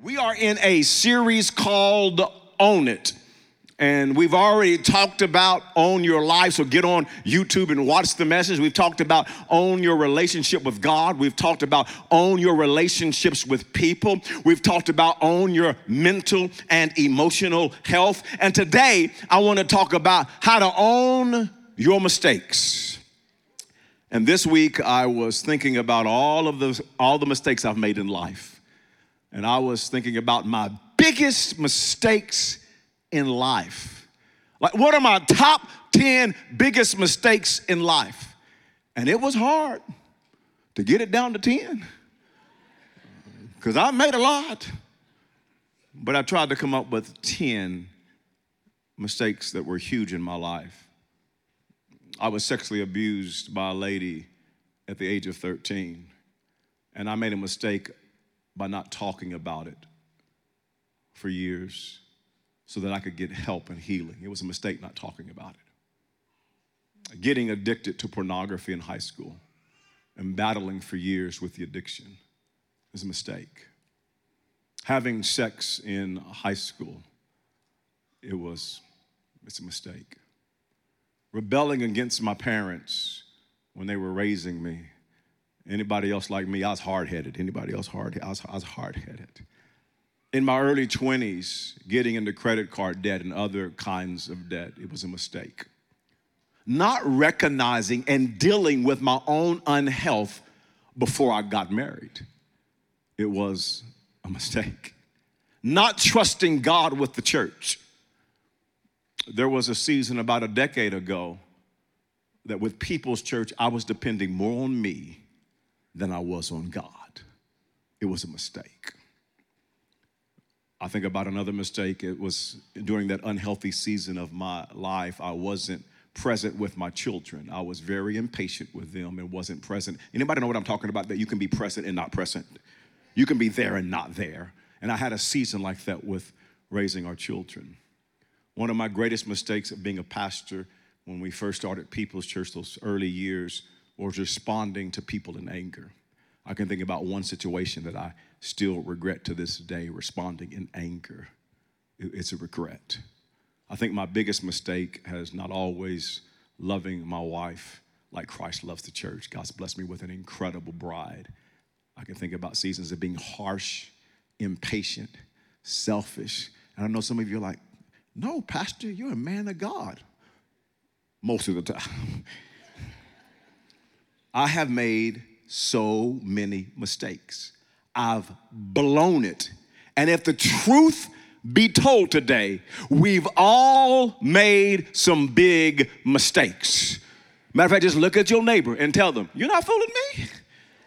We are in a series called Own It, and we've already talked about Own Your Life, so get on YouTube and watch the message. We've talked about Own Your Relationship with God. We've talked about Own Your Relationships with People. We've talked about Own Your Mental and Emotional Health, and today I want to talk about how to own your mistakes. And this week I was thinking about all the mistakes I've made in life. And I was thinking about my biggest mistakes in life. Like, what are my top 10 biggest mistakes in life? And it was hard to get it down to 10, because I made a lot. But I tried to come up with 10 mistakes that were huge in my life. I was sexually abused by a lady at the age of 13, and I made a mistake by not talking about it for years so that I could get help and healing. It was a mistake not talking about it. Getting addicted to pornography in high school and battling for years with the addiction is a mistake. Having sex in high school, it's a mistake. Rebelling against my parents when they were raising me. Anybody else like me, I was hard-headed. I was hard-headed. In my early 20s, getting into credit card debt and other kinds of debt, it was a mistake. Not recognizing and dealing with my own unhealth before I got married, it was a mistake. Not trusting God with the church. There was a season about a decade ago that with People's Church, I was depending more on me than I was on God. It was a mistake. I think about another mistake. It was during that unhealthy season of my life, I wasn't present with my children. I was very impatient with them and wasn't present. Anybody know what I'm talking about? That you can be present and not present. You can be there and not there. And I had a season like that with raising our children. One of my greatest mistakes of being a pastor when we first started People's Church those early years or responding to people in anger. I can think about one situation that I still regret to this day, responding in anger. It's a regret. I think my biggest mistake has not always loving my wife like Christ loves the church. God's blessed me with an incredible bride. I can think about seasons of being harsh, impatient, selfish. And I know some of you are like, no, Pastor, you're a man of God. Most of the time. I have made so many mistakes. I've blown it. And if the truth be told today, we've all made some big mistakes. Matter of fact, just look at your neighbor and tell them, you're not fooling me.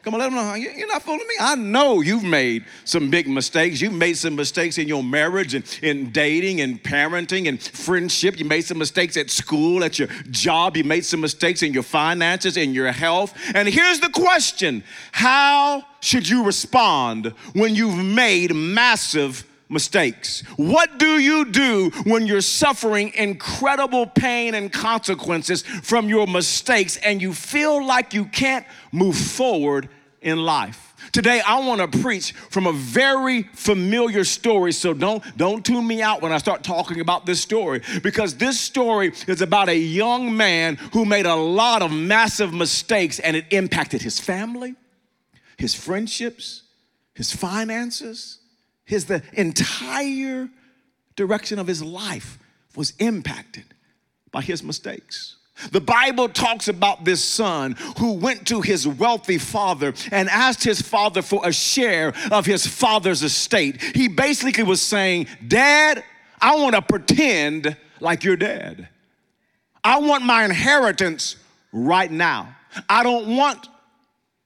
Come on, let them know, you're not fooling me. I know you've made some big mistakes. You've made some mistakes in your marriage and in dating and parenting and friendship. You made some mistakes at school, at your job. You made some mistakes in your finances, in your health. And here's the question. How should you respond when you've made massive mistakes? What do you do when you're suffering incredible pain and consequences from your mistakes and you feel like you can't move forward in life? Today, I want to preach from a very familiar story, so don't tune me out when I start talking about this story, because this story is about a young man who made a lot of massive mistakes, and it impacted his family, his friendships, his finances. The entire direction of his life was impacted by his mistakes. The Bible talks about this son who went to his wealthy father and asked his father for a share of his father's estate. He basically was saying, Dad, I want to pretend like you're dead. I want my inheritance right now. I don't want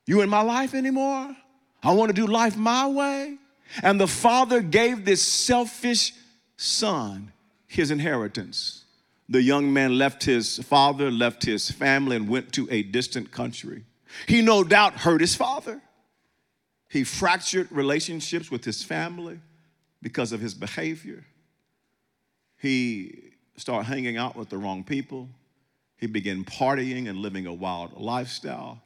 you in my life anymore. I want to do life my way. And the father gave this selfish son his inheritance. The young man left his father, left his family, and went to a distant country. He no doubt hurt his father. He fractured relationships with his family because of his behavior. He started hanging out with the wrong people. He began partying and living a wild lifestyle.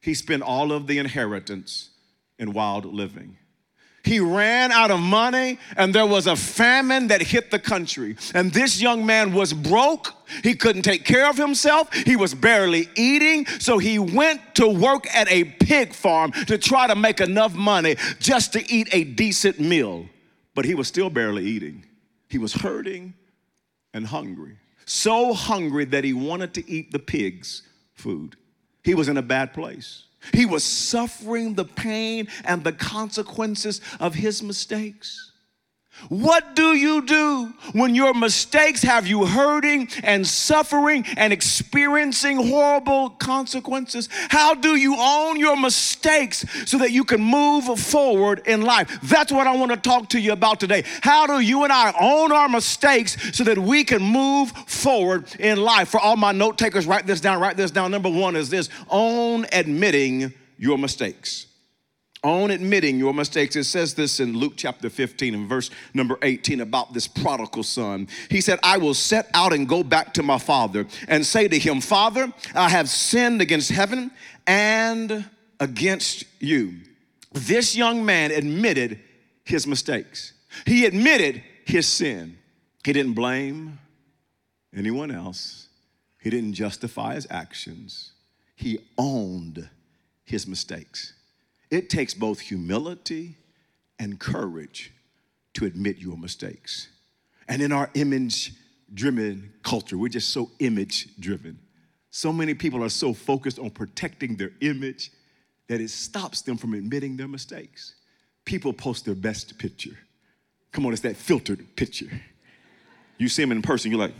He spent all of the inheritance in wild living. He ran out of money, and there was a famine that hit the country. And this young man was broke. He couldn't take care of himself. He was barely eating. So he went to work at a pig farm to try to make enough money just to eat a decent meal. But he was still barely eating. He was hurting and hungry. So hungry that he wanted to eat the pig's food. He was in a bad place. He was suffering the pain and the consequences of his mistakes. What do you do when your mistakes have you hurting and suffering and experiencing horrible consequences? How do you own your mistakes so that you can move forward in life? That's what I want to talk to you about today. How do you and I own our mistakes so that we can move forward in life? For all my note takers, write this down. Number one is this: own admitting your mistakes. On admitting your mistakes. It says this in Luke chapter 15 and verse number 18 about this prodigal son. He said, I will set out and go back to my father and say to him, Father, I have sinned against heaven and against you. This young man admitted his mistakes. He admitted his sin. He didn't blame anyone else. He didn't justify his actions. He owned his mistakes. It takes both humility and courage to admit your mistakes. And in our image-driven culture, we're just so image-driven. So many people are so focused on protecting their image that it stops them from admitting their mistakes. People post their best picture. Come on, it's that filtered picture. You see them in person, you're like,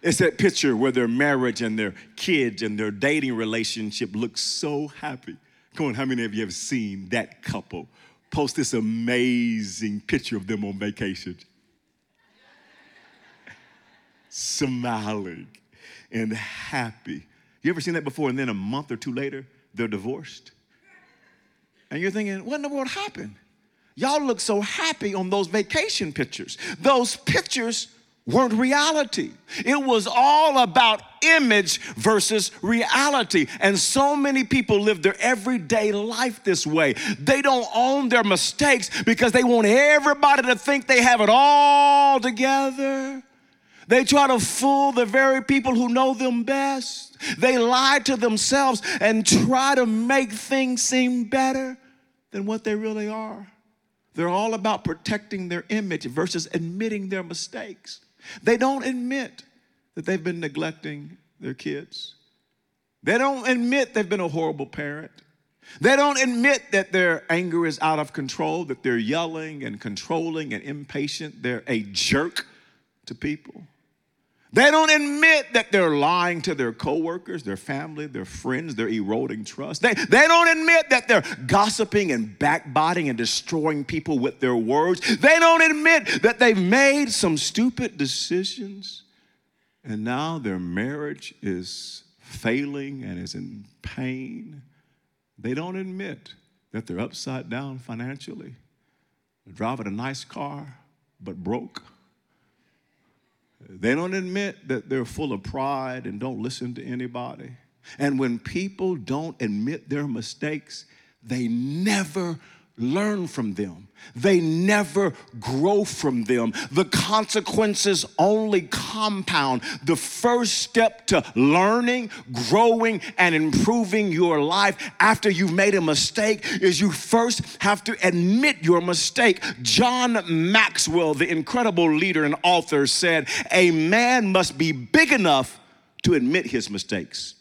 it's that picture where their marriage and their kids and their dating relationship looks so happy. Come on, how many of you have seen that couple post this amazing picture of them on vacation? Smiling and happy. You ever seen that before? And then a month or two later, they're divorced? And you're thinking, what in the world happened? Y'all look so happy on those vacation pictures. Those pictures weren't reality. It was all about image versus reality. And so many people live their everyday life this way. They don't own their mistakes because they want everybody to think they have it all together. They try to fool the very people who know them best. They lie to themselves and try to make things seem better than what they really are. They're all about protecting their image versus admitting their mistakes. They don't admit that they've been neglecting their kids. They don't admit they've been a horrible parent. They don't admit that their anger is out of control, that they're yelling and controlling and impatient. They're a jerk to people. They don't admit that they're lying to their coworkers, their family, their friends. They're eroding trust. They don't admit that they're gossiping and backbiting and destroying people with their words. They don't admit that they've made some stupid decisions, and now their marriage is failing and is in pain. They don't admit that they're upside down financially. They're driving a nice car but broke. They don't admit that they're full of pride and don't listen to anybody. And when people don't admit their mistakes, they never learn from them. They never grow from them. The consequences only compound. The first step to learning, growing, and improving your life after you've made a mistake is you first have to admit your mistake. John Maxwell, the incredible leader and author, said, a man must be big enough to admit his mistakes,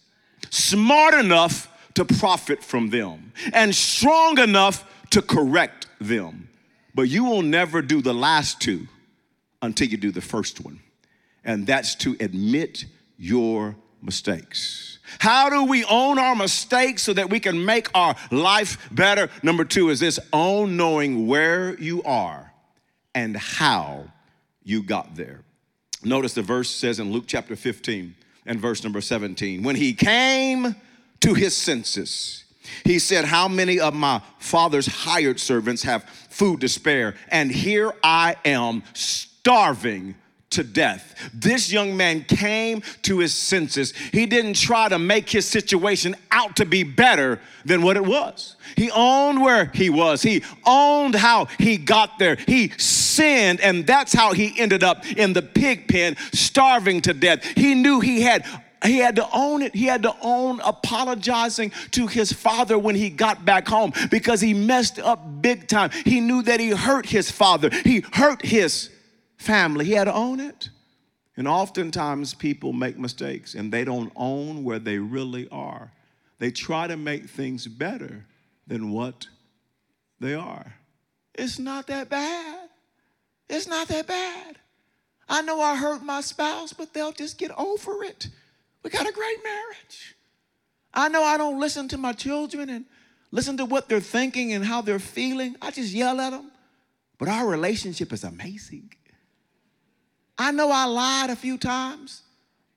smart enough to profit from them, and strong enough to correct them. But you will never do the last two until you do the first one, and that's to admit your mistakes. How do we own our mistakes so that we can make our life better? Number two is this: own knowing where you are and how you got there. Notice the verse says in Luke chapter 15 and verse number 17, when he came to his senses, he said, how many of my father's hired servants have food to spare? And here I am starving to death. This young man came to his senses. He didn't try to make his situation out to be better than what it was. He owned where he was. He owned how he got there. He sinned, and that's how he ended up in the pig pen, starving to death. He knew he had to own it. He had to own apologizing to his father when he got back home because he messed up big time. He knew that he hurt his father. He hurt his family. He had to own it. And oftentimes people make mistakes and they don't own where they really are. They try to make things better than what they are. It's not that bad. It's not that bad. I know I hurt my spouse, but they'll just get over it. We got a great marriage. I know I don't listen to my children and listen to what they're thinking and how they're feeling. I just yell at them. But our relationship is amazing. I know I lied a few times,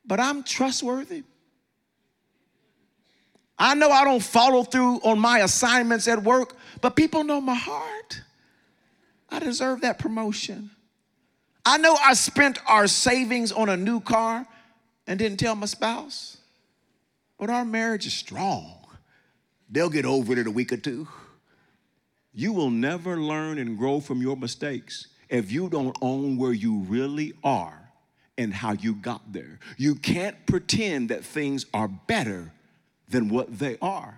but I'm trustworthy. I know I don't follow through on my assignments at work, but people know my heart. I deserve that promotion. I know I spent our savings on a new car and didn't tell my spouse, but our marriage is strong. They'll get over it in a week or two. You will never learn and grow from your mistakes if you don't own where you really are and how you got there. You can't pretend that things are better than what they are.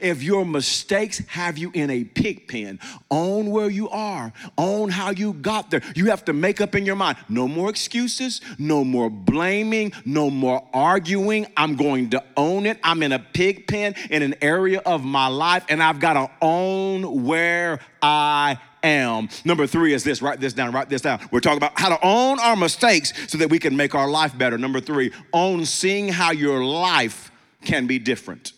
If your mistakes have you in a pig pen, own where you are, own how you got there. You have to make up in your mind, no more excuses, no more blaming, no more arguing. I'm going to own it. I'm in a pig pen in an area of my life, and I've got to own where I am. Number three is this. Write this down. We're talking about how to own our mistakes so that we can make our life better. Number three, own seeing how your life can be different.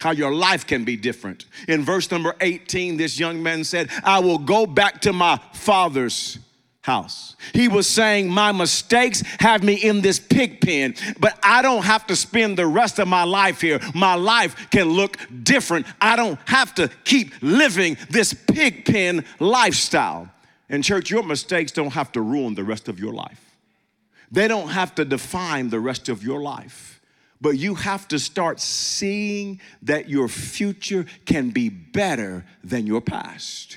How your life can be different. In verse number 18, this young man said, I will go back to my father's house. He was saying, my mistakes have me in this pig pen, but I don't have to spend the rest of my life here. My life can look different. I don't have to keep living this pig pen lifestyle. And church, your mistakes don't have to ruin the rest of your life. They don't have to define the rest of your life. But you have to start seeing that your future can be better than your past.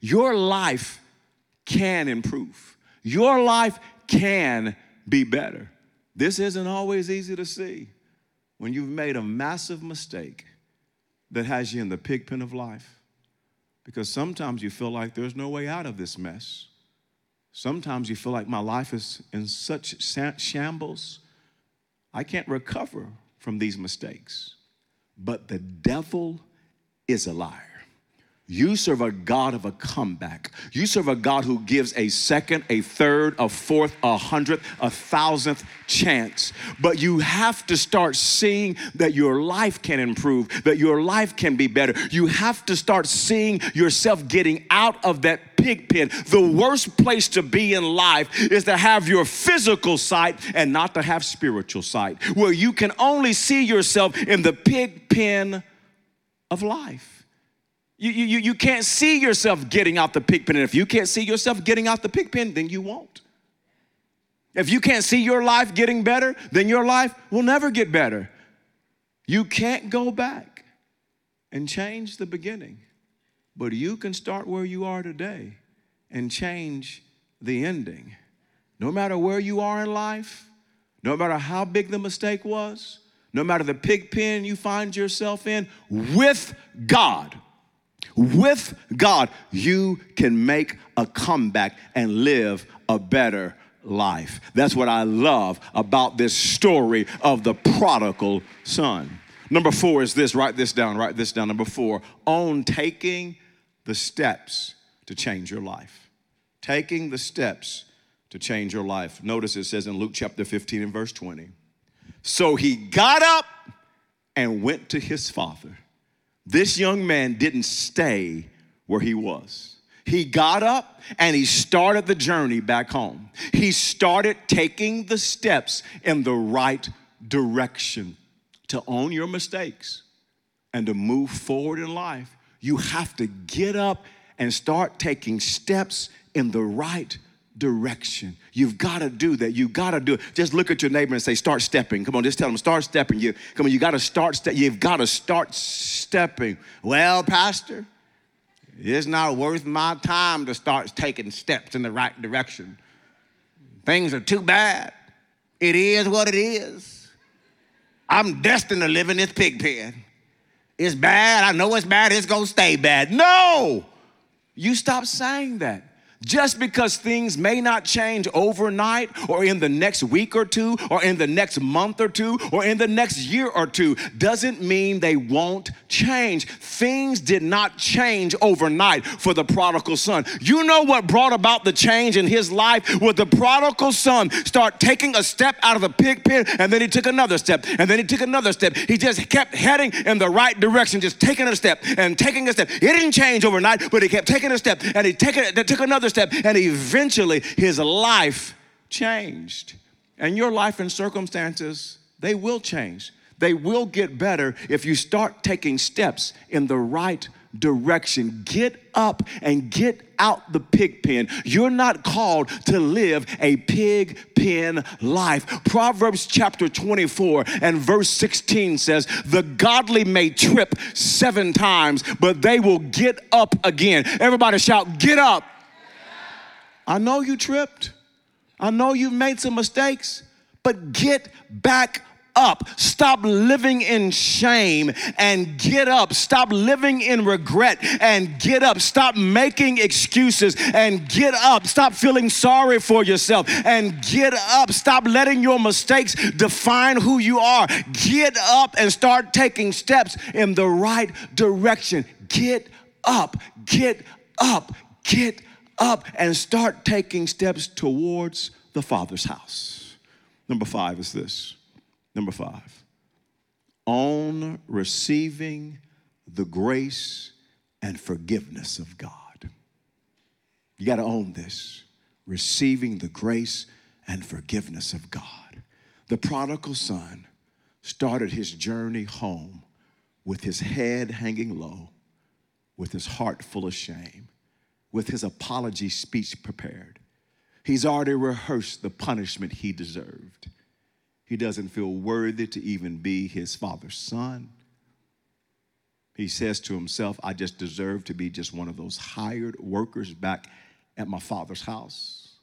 Your life can improve. Your life can be better. This isn't always easy to see when you've made a massive mistake that has you in the pigpen of life. Because sometimes you feel like there's no way out of this mess. Sometimes you feel like my life is in such shambles. I can't recover from these mistakes, but the devil is a liar. You serve a God of a comeback. You serve a God who gives a second, a third, a fourth, 100th, 1,000th chance. But you have to start seeing that your life can improve, that your life can be better. You have to start seeing yourself getting out of that pig pen. The worst place to be in life is to have your physical sight and not to have spiritual sight, where you can only see yourself in the pig pen of life. You can't see yourself getting out the pig pen. And if you can't see yourself getting out the pig pen, then you won't. If you can't see your life getting better, then your life will never get better. You can't go back and change the beginning, but you can start where you are today and change the ending. No matter where you are in life, no matter how big the mistake was, no matter the pig pen you find yourself in, with God, you can make a comeback and live a better life. That's what I love about this story of the prodigal son. Number four is this. Write this down. Number four, own taking the steps to change your life. Taking the steps to change your life. Notice it says in Luke chapter 15 and verse 20. So he got up and went to his father. This young man didn't stay where he was. He got up and he started the journey back home. He started taking the steps in the right direction. To own your mistakes and to move forward in life, you have to get up and start taking steps in the right direction. You've got to do that. You've got to do it. Just look at your neighbor and say, start stepping. Come on, just tell them, start stepping. You got to start stepping. You've got to start stepping. Well, Pastor, it's not worth my time to start taking steps in the right direction. Things are too bad. It is what it is. I'm destined to live in this pig pen. It's bad. I know it's bad. It's going to stay bad. No! You stop saying that. Just because things may not change overnight or in the next week or two or in the next month or two or in the next year or two doesn't mean they won't change. Things did not change overnight for the prodigal son. You know what brought about the change in his life? Well, the prodigal son started taking a step out of the pig pen, and then he took another step, and then he took another step. He just kept heading in the right direction, just taking a step and taking a step. It didn't change overnight, but he kept taking a step, and he took another step, and eventually his life changed. And your life and circumstances, they will change. They will get better if you start taking steps in the right direction. Get up and get out the pig pen. You're not called to live a pig pen life. Proverbs chapter 24 and verse 16 says, the godly may trip 7 times, but they will get up again. Everybody shout, get up. I know you tripped. I know you've made some mistakes, but get back up. Stop living in shame and get up. Stop living in regret and get up. Stop making excuses and get up. Stop feeling sorry for yourself and get up. Stop letting your mistakes define who you are. Get up and start taking steps in the right direction. Get up, get up, get up and start taking steps towards the Father's house. Number 5 is this. Number 5, on receiving the grace and forgiveness of God. You got to own this, receiving the grace and forgiveness of God. The prodigal son started his journey home with his head hanging low, with his heart full of shame, with his apology speech prepared. He's already rehearsed the punishment he deserved. He doesn't feel worthy to even be his father's son. He says to himself, I just deserve to be just one of those hired workers back at my father's house.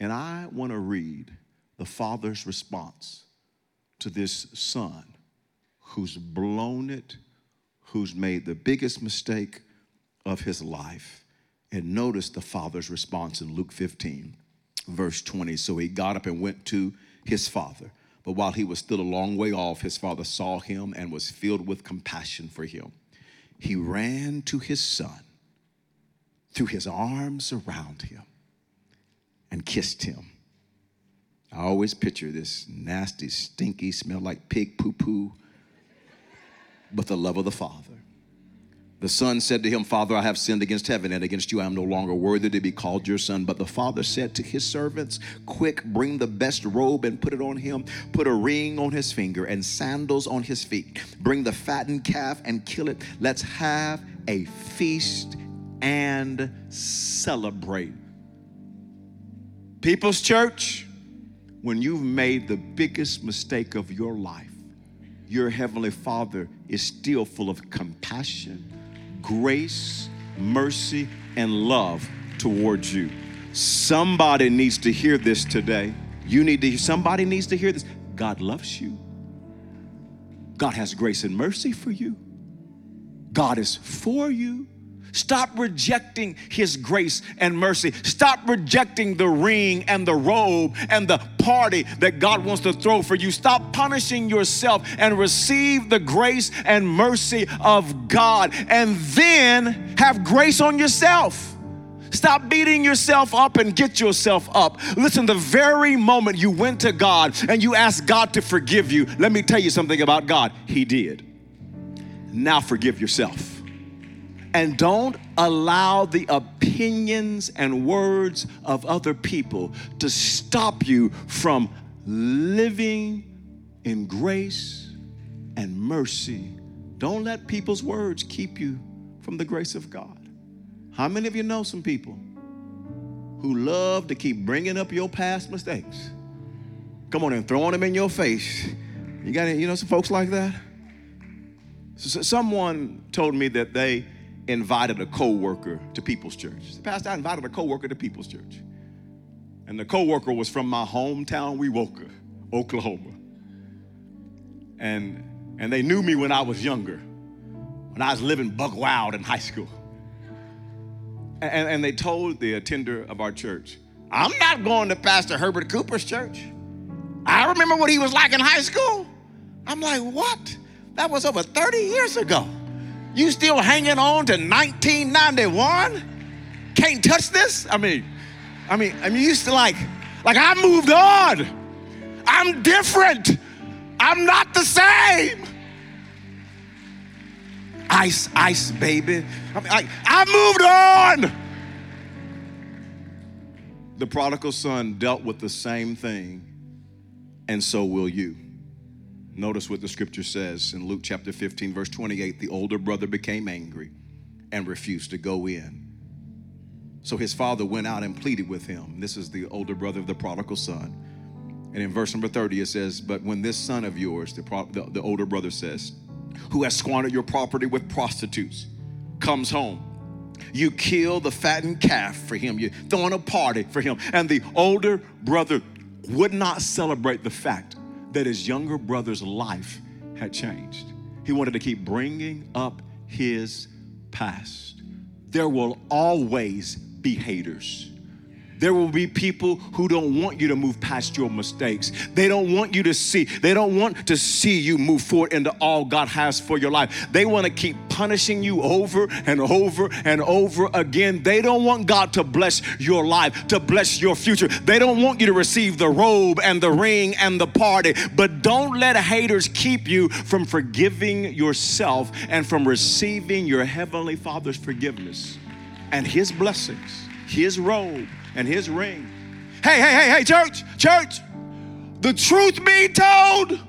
And I want to read the father's response to this son who's blown it, who's made the biggest mistake of his life. And notice the father's response in Luke 15, verse 20. So he got up and went to his father. But while he was still a long way off, his father saw him and was filled with compassion for him. He ran to his son, threw his arms around him, and kissed him. I always picture this nasty, stinky, smell like pig poo-poo, but the love of the father. The son said to him, Father, I have sinned against heaven and against you. I am no longer worthy to be called your son. But the father said to his servants, quick, bring the best robe and put it on him. Put a ring on his finger and sandals on his feet. Bring the fattened calf and kill it. Let's have a feast and celebrate. People's Church, when you've made the biggest mistake of your life, your heavenly Father is still full of compassion, grace, mercy, and love towards you. Somebody needs to hear this today. Somebody needs to hear this. God loves you. God has grace and mercy for you. God is for you. Stop rejecting his grace and mercy. Stop rejecting the ring and the robe and the party that God wants to throw for you. Stop punishing yourself and receive the grace and mercy of God, and then have grace on yourself. Stop beating yourself up and get yourself up. Listen, the very moment you went to God and you asked God to forgive you, let me tell you something about God. He did. Now forgive yourself. And don't allow the opinions and words of other people to stop you from living in grace and mercy. Don't let people's words keep you from the grace of God. How many of you know some people who love to keep bringing up your past mistakes. Come on and throwing them in your face. You got any, you know, some folks like that? So someone told me that they invited a coworker to People's Church. She said, Pastor, I invited a coworker to People's Church. And the coworker was from my hometown, Wewoka, Oklahoma. And they knew me when I was younger, when I was living buck wild in high school. And they told the attender of our church, I'm not going to Pastor Herbert Cooper's church. I remember what he was like in high school. I'm like, what? That was over 30 years ago. You still hanging on to 1991? Can't touch this? I mean, you used to like I moved on. I'm different. I'm not the same. Ice, ice, baby. I moved on. The prodigal son dealt with the same thing, and so will you. Notice what the scripture says in Luke chapter 15, verse 28. The older brother became angry and refused to go in. So his father went out and pleaded with him. This is the older brother of the prodigal son. And in verse number 30, it says, but when this son of yours, the older brother says, who has squandered your property with prostitutes, comes home, you kill the fattened calf for him. You're throwing a party for him. And the older brother would not celebrate the fact that his younger brother's life had changed. He wanted to keep bringing up his past. There will always be haters. There will be people who don't want you to move past your mistakes. They don't want you to see. They don't want to see you move forward into all God has for your life. They want to keep punishing you over and over and over again. They don't want God to bless your life, to bless your future. They don't want you to receive the robe and the ring and the party. But don't let haters keep you from forgiving yourself and from receiving your Heavenly Father's forgiveness and His blessings, His robe, and His ring. Hey, church, the truth be told,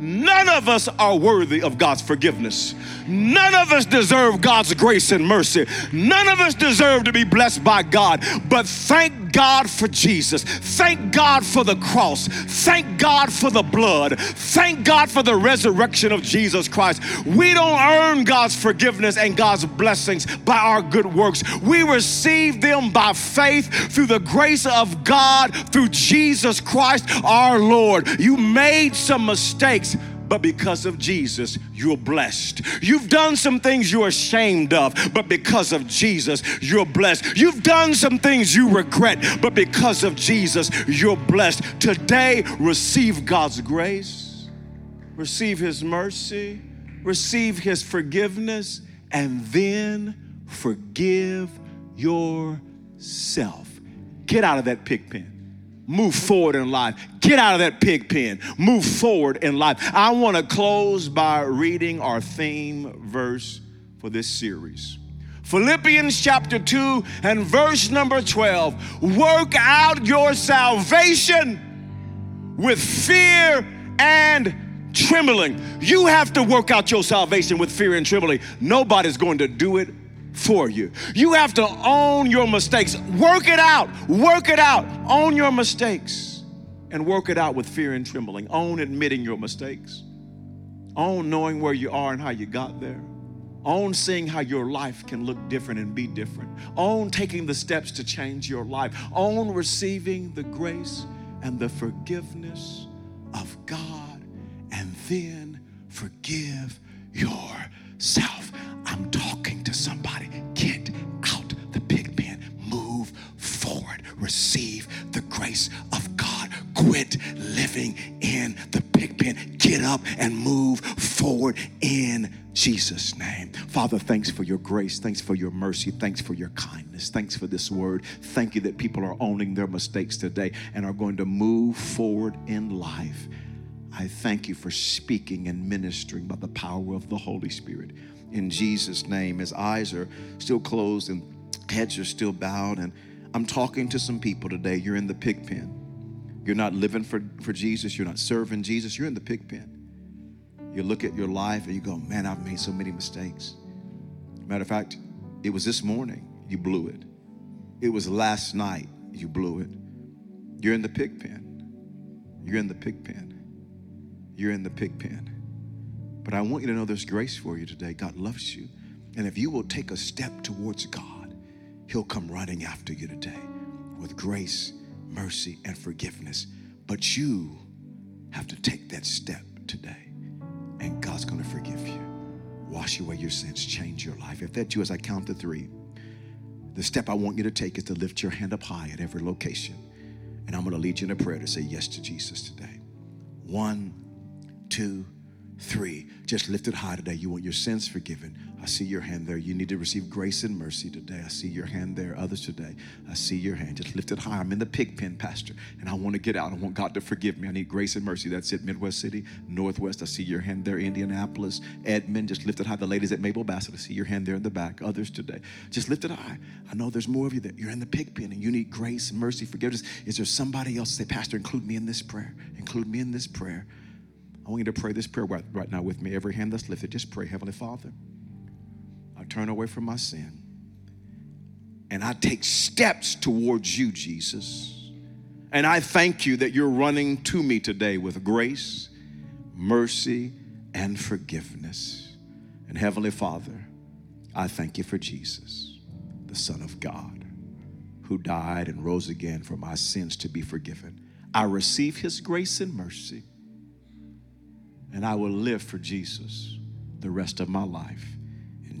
none of us are worthy of God's forgiveness. None of us deserve God's grace and mercy. None of us deserve to be blessed by God. But thank God for Jesus. Thank God for the cross. Thank God for the blood. Thank God for the resurrection of Jesus Christ. We don't earn God's forgiveness and God's blessings by our good works. We receive them by faith through the grace of God, through Jesus Christ our Lord. You made some mistakes, but because of Jesus, you're blessed. You've done some things you're ashamed of, but because of Jesus, you're blessed. You've done some things you regret, but because of Jesus, you're blessed. Today, receive God's grace, receive His mercy, receive His forgiveness, and then forgive yourself. Get out of that pig pen. Move forward in life. Get out of that pig pen. Move forward in life. I want to close by reading our theme verse for this series. Philippians chapter 2 and verse number 12. Work out your salvation with fear and trembling. You have to work out your salvation with fear and trembling. Nobody's going to do it for you. You have to own your mistakes. Work it out. Own your mistakes and work it out with fear and trembling. Own admitting your mistakes. Own knowing where you are and how you got there. Own seeing how your life can look different and be different. Own taking the steps to change your life. Own receiving the grace and the forgiveness of God, and then forgive yourself. I'm talking to somebody. Get out the pig pen. Move forward. Receive the grace of God. Quit living in the pig pen. Get up and move forward in Jesus' name. Father, thanks for your grace. Thanks for your mercy. Thanks for your kindness. Thanks for this word. Thank you that people are owning their mistakes today and are going to move forward in life. I thank you for speaking and ministering by the power of the Holy Spirit. In Jesus' name, as eyes are still closed and heads are still bowed, and I'm talking to some people today. You're in the pig pen. You're not living for Jesus. You're not serving Jesus. You're in the pig pen. You look at your life and you go, man, I've made so many mistakes. Matter of fact, it was this morning you blew it. It was last night you blew it. You're in the pig pen. You're in the pig pen. You're in the pig pen. But I want you to know there's grace for you today. God loves you. And if you will take a step towards God, he'll come running after you today with grace, mercy, and forgiveness. But you have to take that step today, and God's going to forgive you, wash away your sins, change your life. If that's you, as I count to three, the step I want you to take is to lift your hand up high at every location, and I'm going to lead you in a prayer to say yes to Jesus today. 1, 2, 3. Just lift it high today. You want your sins forgiven. I see your hand there. You need to receive grace and mercy today. I see your hand there. Others today. I see your hand. Just lift it high. I'm in the pig pen, Pastor, and I want to get out. I want God to forgive me. I need grace and mercy. That's it. Midwest City, Northwest. I see your hand there. Indianapolis, Edmond. Just lift it high. The ladies at Mabel Bassett. I see your hand there in the back. Others today. Just lift it high. I know there's more of you there. You're in the pig pen and you need grace and mercy, forgiveness. Is there somebody else? Say, Pastor, include me in this prayer. Include me in this prayer. I want you to pray this prayer right now with me. Every hand that's lifted, just pray. Heavenly Father, I turn away from my sin, and I take steps towards you, Jesus. And I thank you that you're running to me today with grace, mercy, and forgiveness. And Heavenly Father, I thank you for Jesus, the Son of God, who died and rose again for my sins to be forgiven. I receive his grace and mercy. And I will live for Jesus the rest of my life. In